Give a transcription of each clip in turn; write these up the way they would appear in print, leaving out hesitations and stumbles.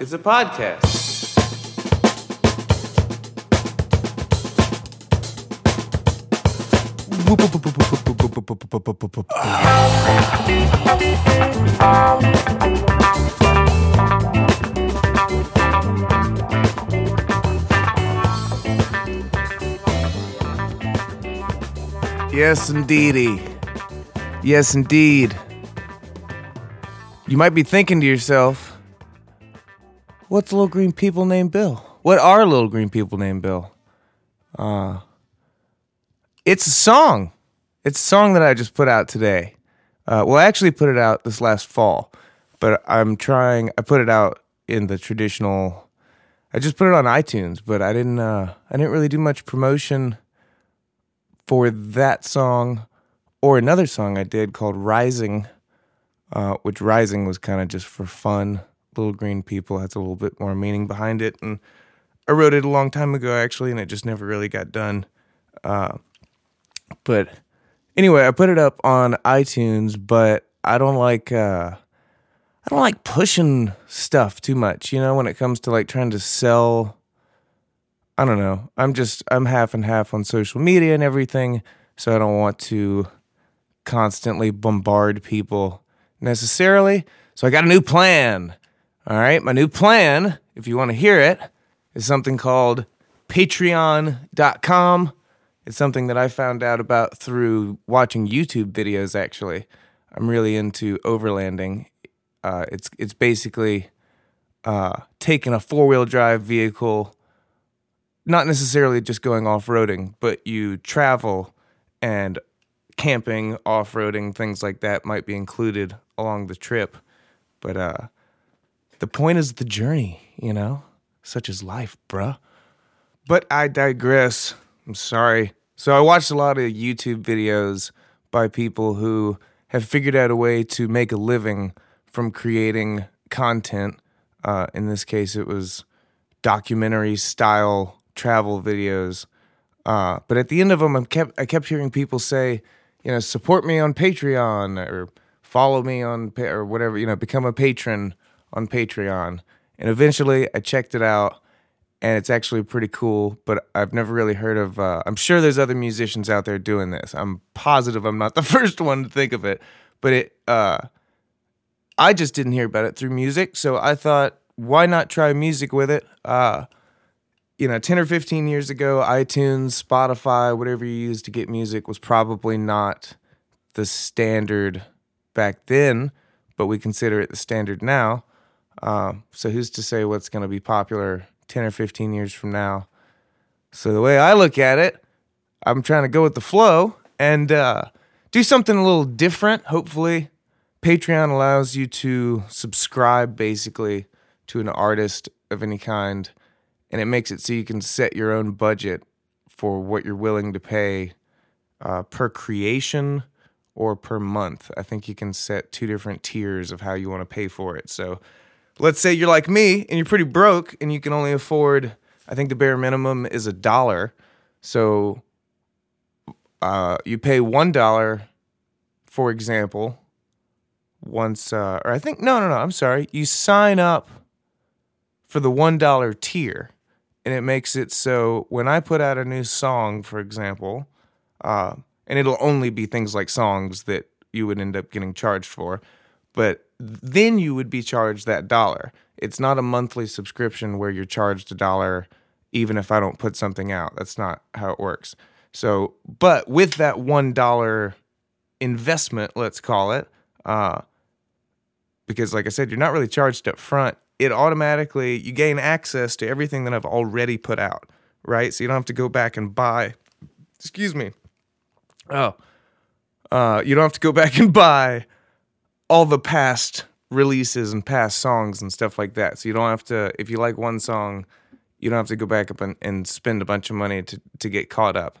It's a podcast. Yes, indeedy. Yes, indeed. You might be thinking to yourself, what's Little Green People Named Bill? What are Little Green People Named Bill? It's a song. It's a song that I just put out today. Well, I actually put it out this last fall, but I put it out in the traditional. I just put it on iTunes, but I didn't really do much promotion for that song or another song I did called Rising, which Rising was kind of just for fun. Little Green People has a little bit more meaning behind it, and I wrote it a long time ago, actually, and it just never really got done. But anyway, I put it up on iTunes, but I don't like pushing stuff too much, you know, when it comes to like trying to sell. I don't know. I'm half and half on social media and everything, so I don't want to constantly bombard people necessarily. So I got a new plan. All right, my new plan, if you want to hear it, is something called Patreon.com. It's something that I found out about through watching YouTube videos, actually. I'm really into overlanding. It's basically taking a four-wheel drive vehicle, not necessarily just going off-roading, but you travel, and camping, off-roading, things like that might be included along the trip. But the point is the journey, you know? Such is life, bruh. But I digress. I'm sorry. So I watched a lot of YouTube videos by people who have figured out a way to make a living from creating content. In this case, it was documentary-style travel videos. But at the end of them, I kept hearing people say, you know, support me on Patreon or follow me on or whatever, you know, become a patron on Patreon. And eventually, I checked it out. And it's actually pretty cool, but I've never really heard of... I'm sure there's other musicians out there doing this. I'm positive I'm not the first one to think of it. But I just didn't hear about it through music, so I thought, why not try music with it? 10 or 15 years ago, iTunes, Spotify, whatever you use to get music was probably not the standard back then, but we consider it the standard now. So who's to say what's going to be popular 10 or 15 years from now? So the way I look at it, I'm trying to go with the flow and do something a little different, hopefully. Patreon allows you to subscribe, basically, to an artist of any kind, and it makes it so you can set your own budget for what you're willing to pay per creation or per month. I think you can set two different tiers of how you want to pay for it, so... Let's say you're like me, and you're pretty broke, and you can only afford, I think the bare minimum is $1. So you pay $1, for example, once, or I think, no, I'm sorry. You sign up for the $1 tier, and it makes it so when I put out a new song, for example, and it'll only be things like songs that you would end up getting charged for, but then you would be charged that $1. It's not a monthly subscription where you're charged $1 even if I don't put something out. That's not how it works. So, but with that $1 investment, let's call it, because like I said, you're not really charged up front. It automatically, you gain access to everything that I've already put out, right? So you don't have to go back and buy, you don't have to go back and buy all the past releases and past songs and stuff like that. So you don't have to, if you like one song, you don't have to go back up and spend a bunch of money to get caught up.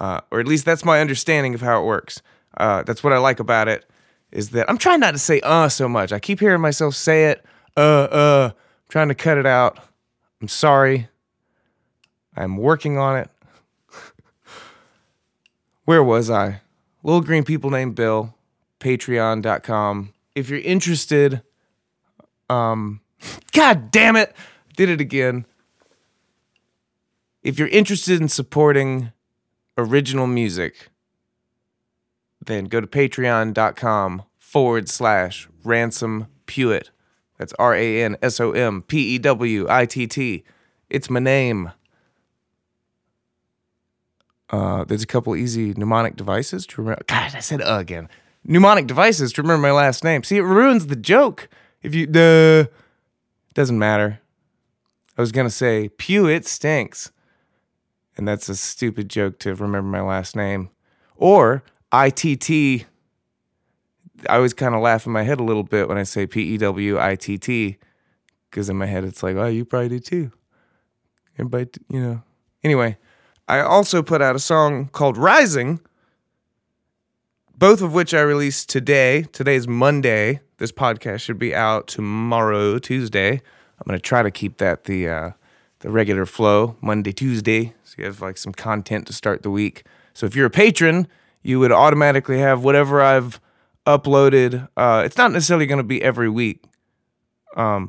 Or at least that's my understanding of how it works. That's what I like about it, is that I'm trying not to say so much. I keep hearing myself say it, I'm trying to cut it out. I'm sorry. I'm working on it. Where was I? Little Green People Named Bill. Patreon.com. If you're interested, God damn it! Did it again. If you're interested in supporting original music, then go to patreon.com/Ransom Pewitt. That's RANSOMPEWITT. It's my name. There's a couple easy mnemonic devices to remember. God, I said again. Mnemonic devices to remember my last name. See, it ruins the joke. If you, doesn't matter. I was going to say, Pewitt stinks. And that's a stupid joke to remember my last name. Or, ITT. I always kind of laugh in my head a little bit when I say PEWITT. Because in my head, it's like, oh, you probably do too. Everybody, you know. Anyway, I also put out a song called Rising, both of which I released today. Today's Monday. This podcast should be out tomorrow, Tuesday. I'm going to try to keep that the regular flow, Monday, Tuesday, so you have like some content to start the week. So if you're a patron, you would automatically have whatever I've uploaded. It's not necessarily going to be every week, but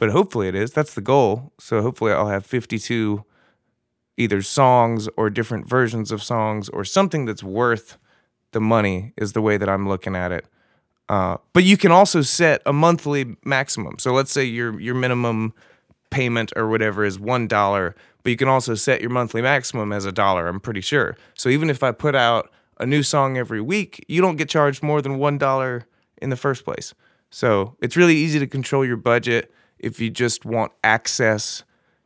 hopefully it is. That's the goal. So hopefully I'll have 52 either songs or different versions of songs or something that's worth the money is the way that I'm looking at it. But you can also set a monthly maximum. So let's say your minimum payment or whatever is $1, but you can also set your monthly maximum as $1, I'm pretty sure. So even if I put out a new song every week, you don't get charged more than $1 in the first place. So it's really easy to control your budget if you just want access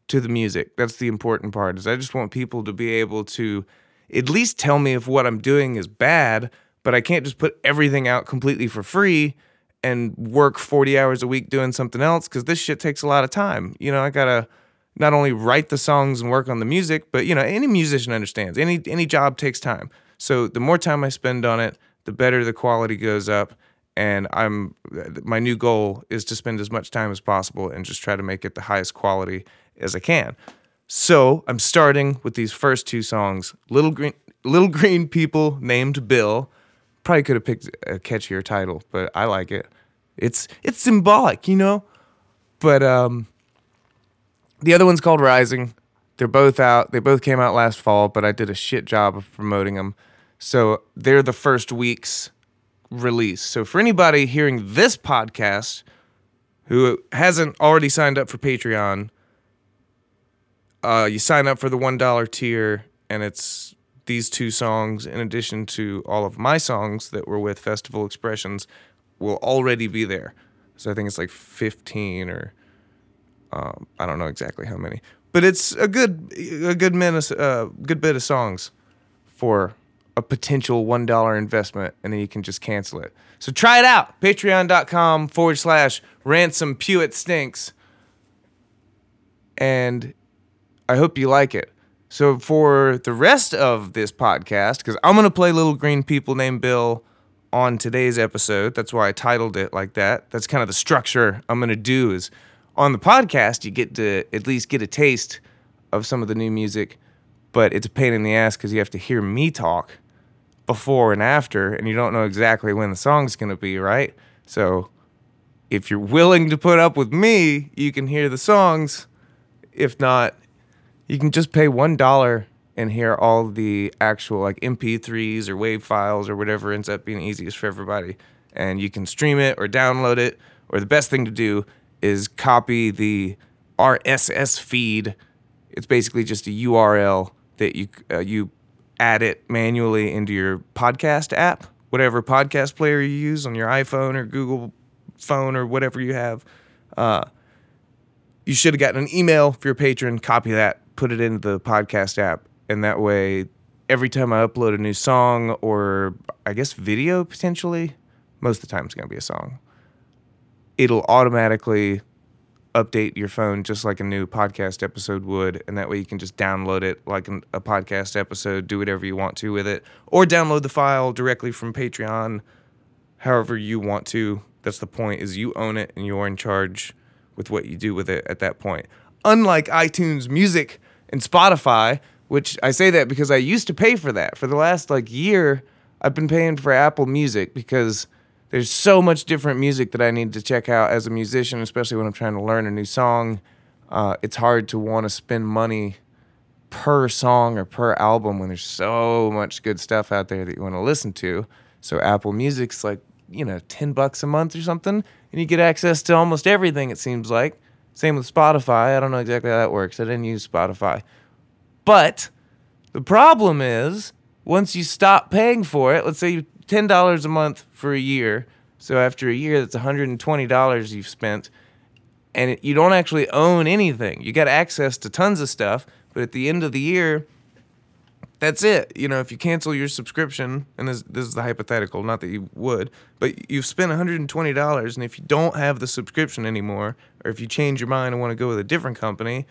to the music. That's the important part, is I just want people to be able to at least tell me if what I'm doing is bad, but I can't just put everything out completely for free and work 40 hours a week doing something else, because this shit takes a lot of time. You know, I gotta not only write the songs and work on the music, but, you know, any musician understands. Any job takes time. So the more time I spend on it, the better the quality goes up, and my new goal is to spend as much time as possible and just try to make it the highest quality as I can. So I'm starting with these first two songs, Little Green People Named Bill. Probably could have picked a catchier title, but I like it. It's symbolic, you know? But the other one's called Rising. They're both out. They both came out last fall, but I did a shit job of promoting them. So they're the first week's release. So for anybody hearing this podcast who hasn't already signed up for Patreon, you sign up for the $1 tier, and it's these two songs, in addition to all of my songs that were with Festival Expressions, will already be there. So I think it's like 15 or I don't know exactly how many, but it's a good bit of songs for a potential $1 investment, and then you can just cancel it. So try it out. Patreon.com/Ransom Pewitt Stinks, and I hope you like it. So for the rest of this podcast, because I'm going to play Little Green People Named Bill on today's episode. That's why I titled it like that. That's kind of the structure I'm going to do, is on the podcast, you get to at least get a taste of some of the new music, but it's a pain in the ass because you have to hear me talk before and after, and you don't know exactly when the song's going to be, right? So if you're willing to put up with me, you can hear the songs. If not, you can just pay $1 and hear all the actual like MP3s or WAV files or whatever ends up being easiest for everybody. And you can stream it or download it, or the best thing to do is copy the RSS feed. It's basically just a URL that you add it manually into your podcast app, whatever podcast player you use on your iPhone or Google phone or whatever you have. You should have gotten an email for your patron. Copy that. Put it into the podcast app, and that way every time I upload a new song, or I guess video potentially, most of the time it's going to be a song, it'll automatically update your phone just like a new podcast episode would, and that way you can just download it like a podcast episode, do whatever you want to with it, or download the file directly from Patreon, however you want to. That's the point, is you own it and you're in charge with what you do with it at that point. Unlike iTunes Music and Spotify, which I say that because I used to pay for that. For the last year, I've been paying for Apple Music because There's so much different music that I need to check out as a musician, especially when I'm trying to learn a new song. It's hard to want to spend money per song or per album when there's so much good stuff out there that you want to listen to. So Apple Music's like, $10 a month or something, and you get access to almost everything, it seems like. Same with Spotify. I don't know exactly how that works. I didn't use Spotify. But the problem is, once you stop paying for it, let's say you're $10 a month for a year, so after a year, that's $120 you've spent, and you don't actually own anything. You got access to tons of stuff, but at the end of the year, that's it. If you cancel your subscription, and this is the hypothetical, not that you would, but you've spent $120, and if you don't have the subscription anymore, or if you change your mind and want to go with a different company,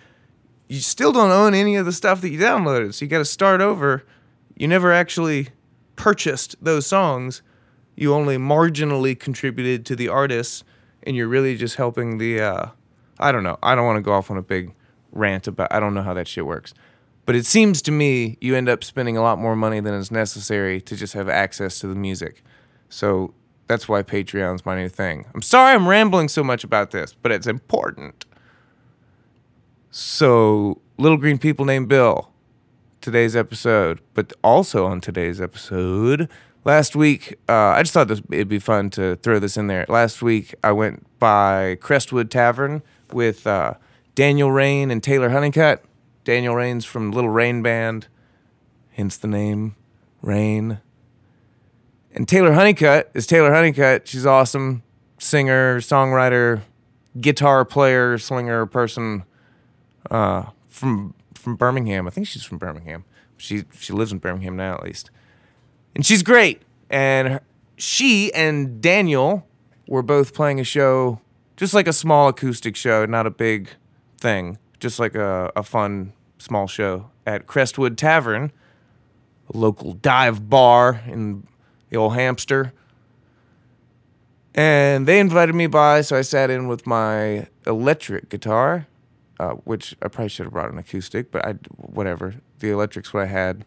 you still don't own any of the stuff that you downloaded, so you got to start over. You never actually purchased those songs. You only marginally contributed to the artists, and you're really just helping the, I don't know. I don't want to go off on a big rant about, I don't know how that shit works. But it seems to me you end up spending a lot more money than is necessary to just have access to the music. So that's why Patreon's my new thing. I'm sorry I'm rambling so much about this, but it's important. So, Little Green People Named Bill, today's episode. But also on today's episode, last week, I just thought it'd be fun to throw this in there. Last week, I went by Crestwood Tavern with Daniel Rain and Taylor Hunnicutt. Daniel Rain's from Little Raine Band, hence the name Rain. And Taylor Hunnicutt is Taylor Hunnicutt. She's awesome, singer, songwriter, guitar player, slinger person from Birmingham. I think she's from Birmingham. She lives in Birmingham now, at least. And she's great. And she and Daniel were both playing a show, just like a small acoustic show, not a big thing, just like a fun small show at Crestwood Tavern, a local dive bar in the old Hamster. And they invited me by, so I sat in with my electric guitar, which I probably should have brought an acoustic, but whatever. The electric's what I had.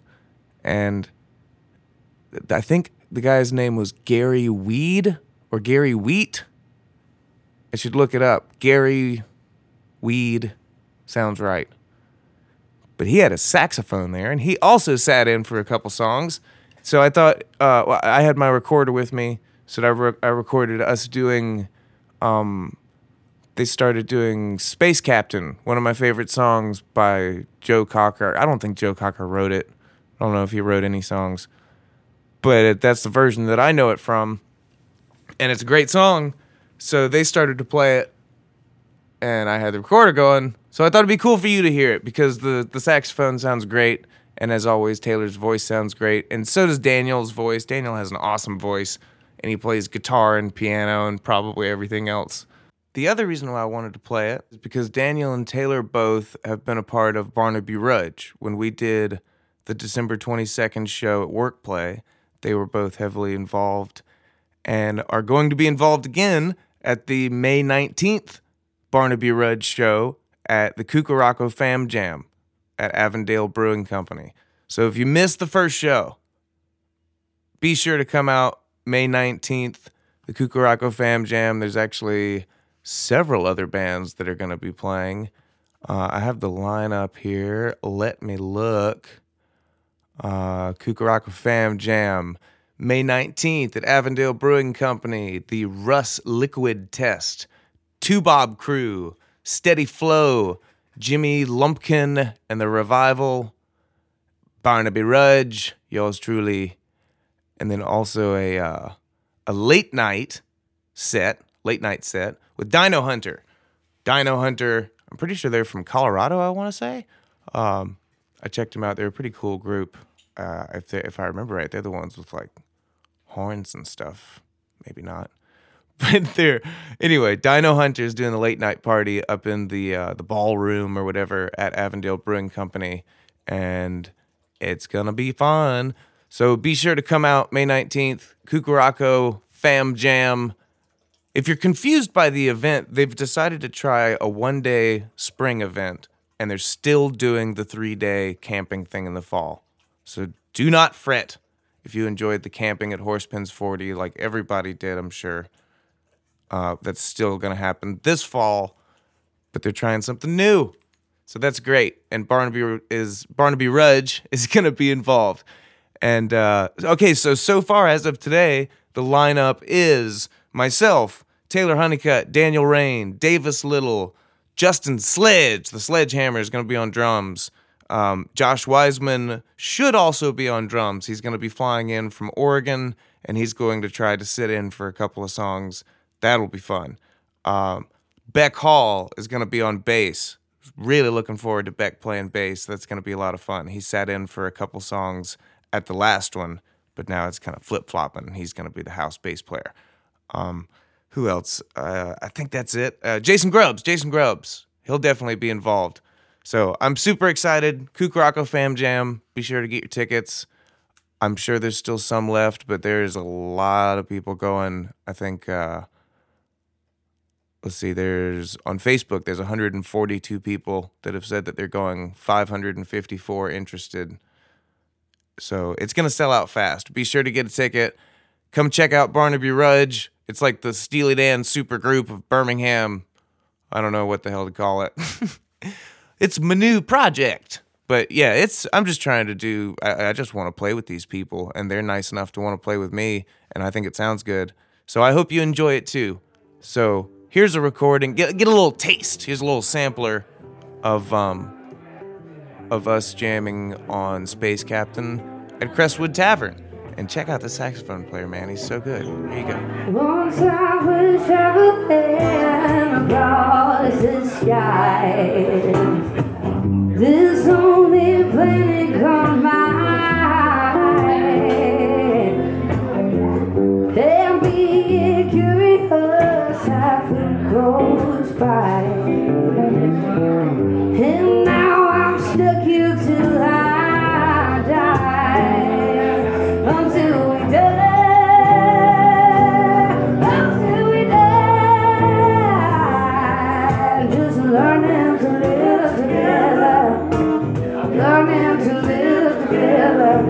And I think the guy's name was Gary Weed or Gary Wheat. I should look it up. Gary Weed. Sounds right. But he had a saxophone there, and he also sat in for a couple songs. So I thought, I had my recorder with me, so I recorded us doing, they started doing Space Captain, one of my favorite songs by Joe Cocker. I don't think Joe Cocker wrote it. I don't know if he wrote any songs. But that's the version that I know it from, and it's a great song. So they started to play it, and I had the recorder going. So I thought it'd be cool for you to hear it, because the saxophone sounds great, and as always, Taylor's voice sounds great, and so does Daniel's voice. Daniel has an awesome voice, and he plays guitar and piano and probably everything else. The other reason why I wanted to play it is because Daniel and Taylor both have been a part of Barnaby Rudge. When we did the December 22nd show at Workplay, they were both heavily involved and are going to be involved again at the May 19th Barnaby Rudge show at the Kookarocko Fam Jam at Avondale Brewing Company. So if you missed the first show, be sure to come out May 19th, the Kookarocko Fam Jam. There's actually several other bands that are going to be playing. I have the lineup here. Let me look. Kookarocko Fam Jam, May 19th at Avondale Brewing Company, the Russ Liquid Test, Two Bob Crew, Steady Flow, Jimmy Lumpkin and the Revival, Barnaby Rudge, yours truly, and then also a late night set with Dino Hunter. Dino Hunter, I'm pretty sure they're from Colorado, I want to say. I checked them out. They're a pretty cool group. If I remember right, they're the ones with like horns and stuff. Maybe not. But anyway, Dino Hunter is doing the late night party up in the ballroom or whatever at Avondale Brewing Company, and it's gonna be fun. So be sure to come out May 19th, Kookarocko Fam Jam. If you're confused by the event, they've decided to try a 1-day spring event, and they're still doing the 3-day camping thing in the fall. So do not fret. if you enjoyed the camping at Horsepens 40, like everybody did, I'm sure, that's still going to happen this fall, but they're trying something new. So that's great. And Barnaby Rudge is going to be involved. And, okay, so far as of today, the lineup is myself, Taylor Hunnicutt, Daniel Rain, Davis Little, Justin Sledge, the Sledgehammer, is going to be on drums. Josh Wiseman should also be on drums. He's going to be flying in from Oregon, and he's going to try to sit in for a couple of songs. That'll be fun. Beck Hall is going to be on bass. Really looking forward to Beck playing bass. That's going to be a lot of fun. He sat in for a couple songs at the last one, but now it's kind of flip-flopping. He's going to be the house bass player. Who else? I think that's it. Jason Grubbs. He'll definitely be involved. So I'm super excited. Kookarocko Fam Jam. Be sure to get your tickets. I'm sure there's still some left, but there's a lot of people going. I think, let's see, there's on Facebook, there's 142 people that have said that they're going, 554 interested. So it's going to sell out fast. Be sure to get a ticket. Come check out Barnaby Rudge. It's like the Steely Dan supergroup of Birmingham. I don't know what the hell to call it. It's my new project. But yeah, I'm just trying to do, I just want to play with these people, and they're nice enough to want to play with me, and I think it sounds good. So I hope you enjoy it too. So here's a recording. Get a little taste. Here's a little sampler of us jamming on Space Captain at Crestwood Tavern. And check out the saxophone player, man. He's so good. Here you go. Once I was traveling across the sky, this only planet called mine, and being curious, I could go by, and now I'm stuck here till I die. Learning to live together.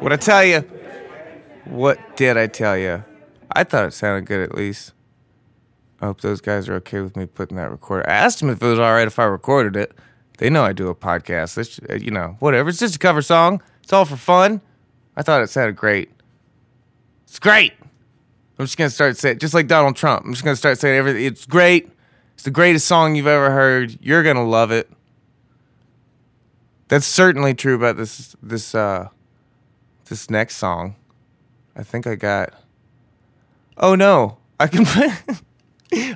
What did I tell you? I thought it sounded good, at least. I hope those guys are okay with me putting that recorder. I asked them if it was all right if I recorded it. They know I do a podcast. This, you know, whatever. It's just a cover song. It's all for fun. I thought it sounded great. It's great. I'm just going to start saying, just like Donald Trump, I'm just going to start saying everything. It's great. It's the greatest song you've ever heard. You're going to love it. That's certainly true about this next song. I think I got... Oh, no. I can play...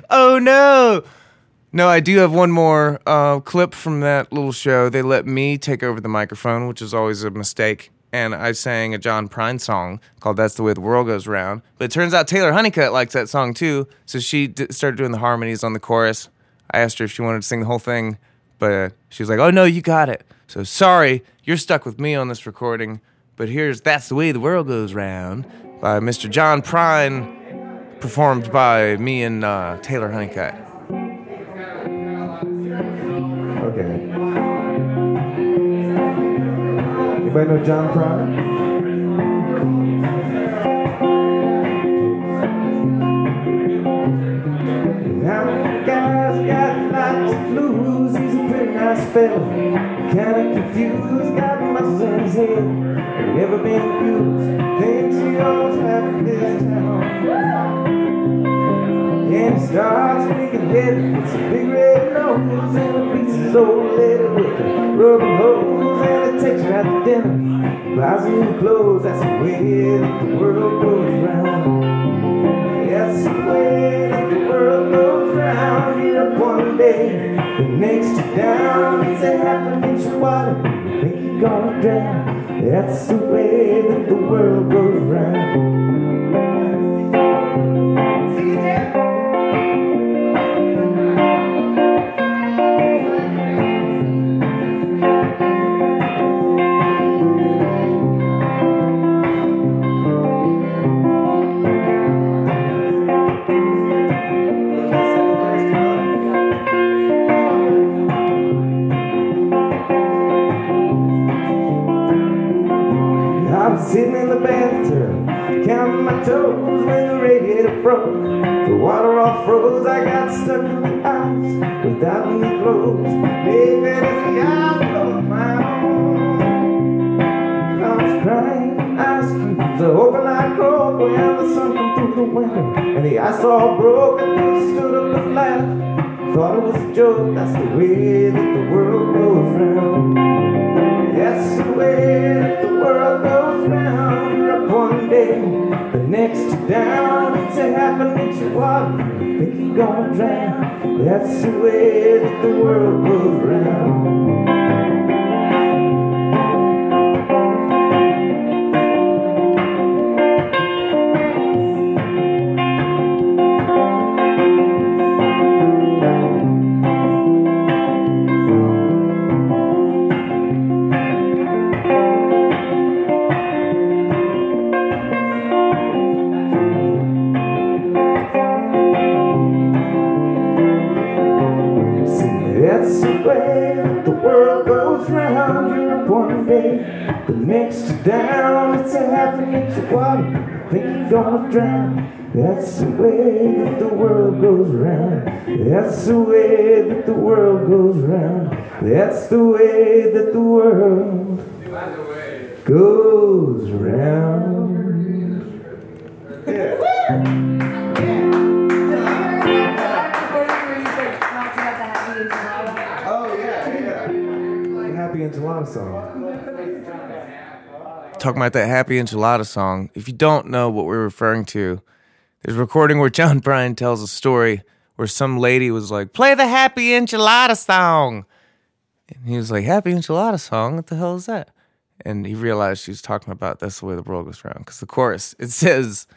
Oh, no! No, I do have one more clip from that little show. They let me take over the microphone, which is always a mistake. And I sang a John Prine song called That's the Way the World Goes Round. But it turns out Taylor Hunnicutt likes that song, too. So she started doing the harmonies on the chorus. I asked her if she wanted to sing the whole thing. But she was like, oh, no, you got it. So sorry, you're stuck with me on this recording. But here's That's the Way the World Goes Round by Mr. John Prine, performed by me and Taylor Hunnicutt. Okay. Anybody know John Prine? Now the guy's got lots to lose. He's a pretty nice fella. Kinda confused, got my son's head. Never been abused, thinks he always have this town. And he starts making head with some big red nose and a piece of old leather with the rubber hose. And it takes her out to dinner, buys her new clothes. That's the way that the world goes round. That's the way that the world goes round. Get up one day, the next you down, it's a half an inch of water, you think you're gonna drown. That's the way that the world goes round. See you there. Sitting in the bathroom, counting my toes when the radiator broke. The water all froze, I got stuck in the ice without any clothes. Maybe it's the outflow of my own. I was crying, ice cubes are open like cold. When the sun came through the window and the ice all broke, and I stood up and laughed. Thought it was a joke. That's the way that the world goes round. That's the way that the world goes round. You're up one day, the next you down, it's a half an inch of water, you think you're gonna drown. That's the way that the world goes round. That's the way the world goes round. You're one day, the next you're down. It's happening to water, then you're gonna drown. That's the way that the world goes round. That's the way that the world goes round. That's the way that the world goes round. Yeah. Enchilada song. Talking about that Happy Enchilada song. If you don't know what we're referring to, there's a recording where John Prine tells a story where some lady was like, play the Happy Enchilada song. And he was like, Happy Enchilada song? What the hell is that? And he realized she was talking about That's the Way the World Goes Round. Because the chorus, it says,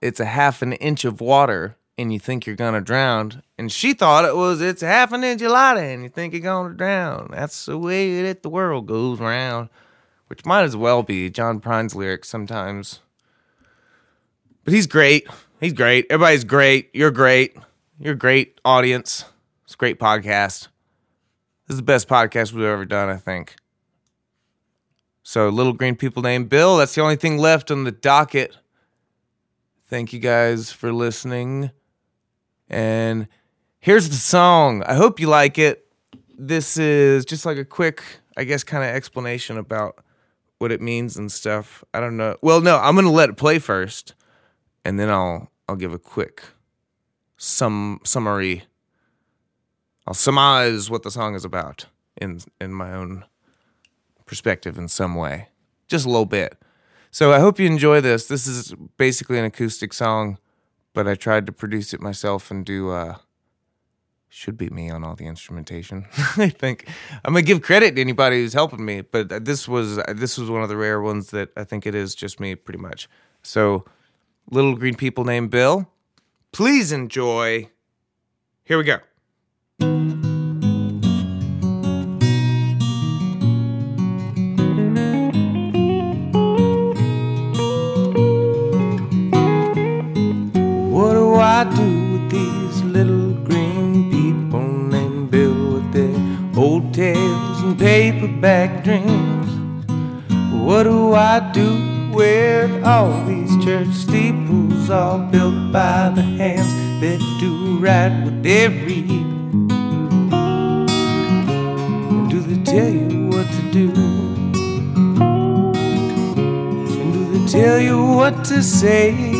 it's a half an inch of water and you think you're gonna drown. And she thought it was, it's half an enchilada and you think you're gonna drown. That's the way that the world goes round. Which might as well be John Prine's lyrics sometimes. But he's great. He's great. Everybody's great. You're great. You're a great audience. It's a great podcast. This is the best podcast we've ever done, I think. So, Little Green People Named Bill. That's the only thing left on the docket. Thank you guys for listening. And here's the song. I hope you like it. This is just like a quick, I guess, kind of explanation about what it means and stuff. I don't know. Well, no, I'm going to let it play first, and then I'll give a quick summary. I'll surmise what the song is about in my own perspective in some way. Just a little bit. So I hope you enjoy this. This is basically an acoustic song, but I tried to produce it myself and do, should be me on all the instrumentation. I think I'm gonna give credit to anybody who's helping me, but this was one of the rare ones that I think it is just me pretty much. So, Little Green People Named Bill, please enjoy. Here we go. I do with these little green people named Bill with their old tales and paperback dreams? What do I do with all these church steeples all built by the hands that do right what they read? And do they tell you what to do? And do they tell you what to say?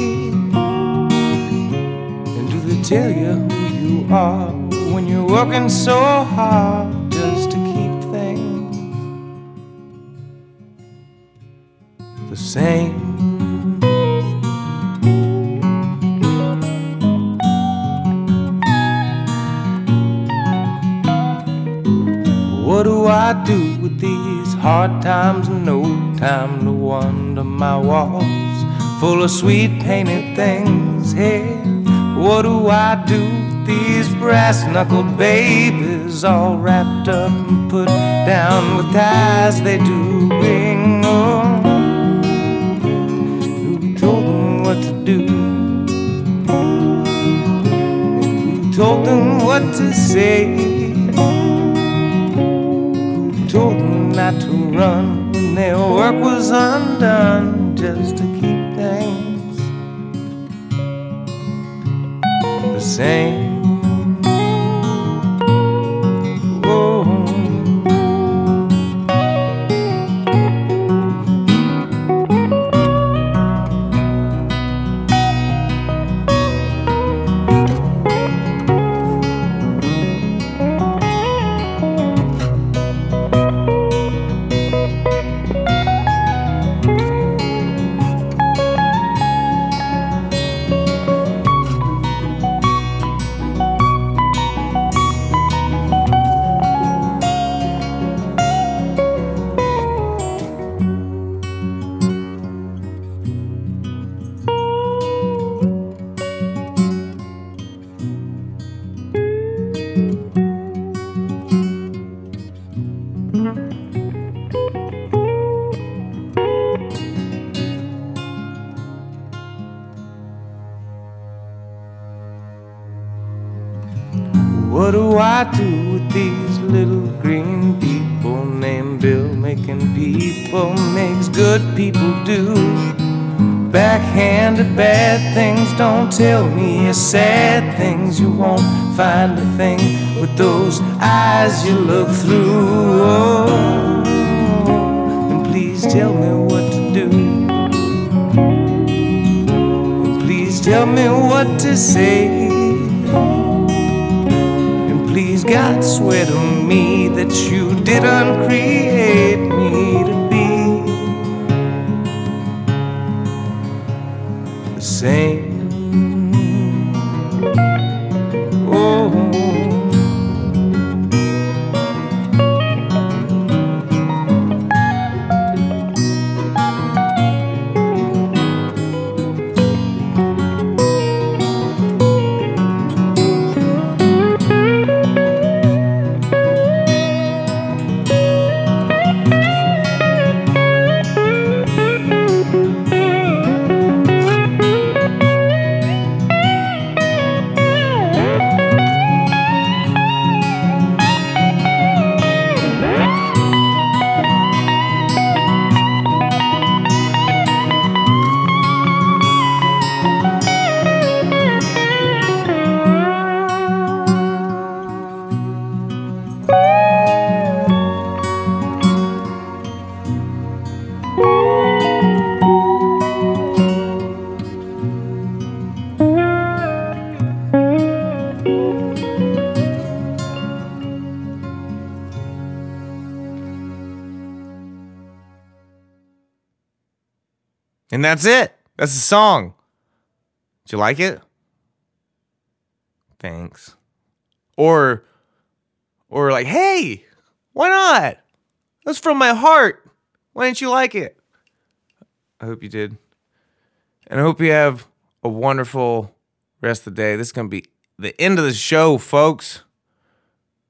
Tell you who you are when you're working so hard just to keep things the same. What do I do with these hard times? No time to wander my walls full of sweet painted things. Hey, what do I do with these brass-knuckled babies all wrapped up and put down with ties they do ring? Oh, who told them what to do? Who told them what to say? Who told them not to run when their work was undone just to keep things the same? Whoa. these little green people named Bill. Making people makes good people do. Backhanded bad things, don't tell me you're sad things. You won't find a thing with those eyes you look through. Oh, and please tell me what to do. And please tell me what to say. Please, God, swear to me that you didn't create me to be the same. Oh. And that's it. That's the song. Did you like it? Thanks. Or like, hey, why not? That's from my heart. Why didn't you like it? I hope you did. And I hope you have a wonderful rest of the day. This is going to be the end of the show, folks.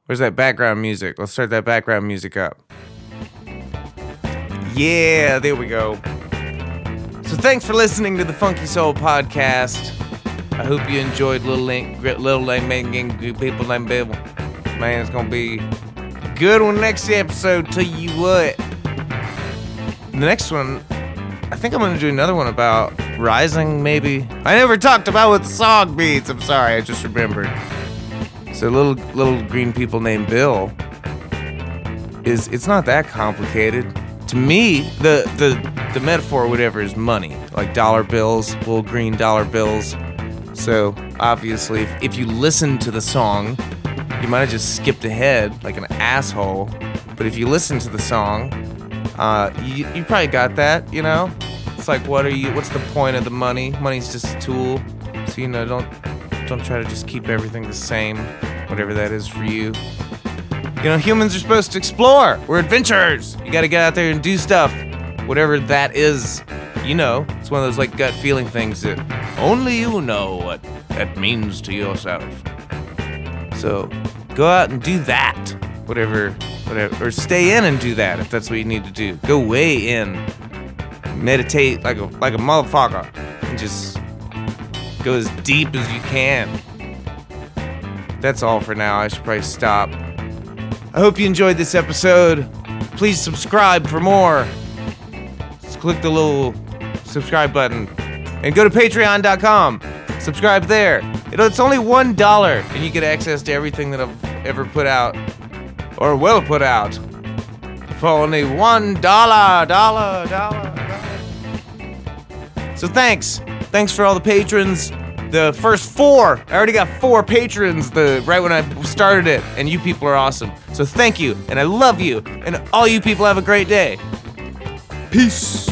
Where's that background music? Let's start that background music up. Yeah, there we go. So thanks for listening to the Funky Soul Podcast. I hope you enjoyed Little Raine Band, People Named Bill. Man, it's gonna be a good one next episode. Tell you what, the next one, I think I'm gonna do another one about Rising. Maybe I never talked about what the song means. I'm sorry, I just remembered. So Little Green People Named Bill is, it's not that complicated. To me, the metaphor or whatever is money, like dollar bills, little green dollar bills. So obviously, if you listen to the song, you might have just skipped ahead like an asshole. But if you listen to the song, you probably got that, you know? It's like, what's the point of the money? Money's just a tool. So, you know, don't try to just keep everything the same, whatever that is for you. You know, humans are supposed to explore. We're adventurers. You gotta get out there and do stuff. Whatever that is, you know. It's one of those, like, gut feeling things that only you know what that means to yourself. So, go out and do that. Whatever. Or stay in and do that, if that's what you need to do. Go way in. Meditate like a motherfucker. And just go as deep as you can. That's all for now. I should probably stop. I hope you enjoyed this episode. Please subscribe for more. Just click the little subscribe button and go to patreon.com. Subscribe there. It's only $1 and you get access to everything that I've ever put out or will put out for only $1. So thanks. Thanks for all the patrons. The first 4, I already got 4 patrons right when I started it, and you people are awesome. So thank you, and I love you, and all you people have a great day. Peace.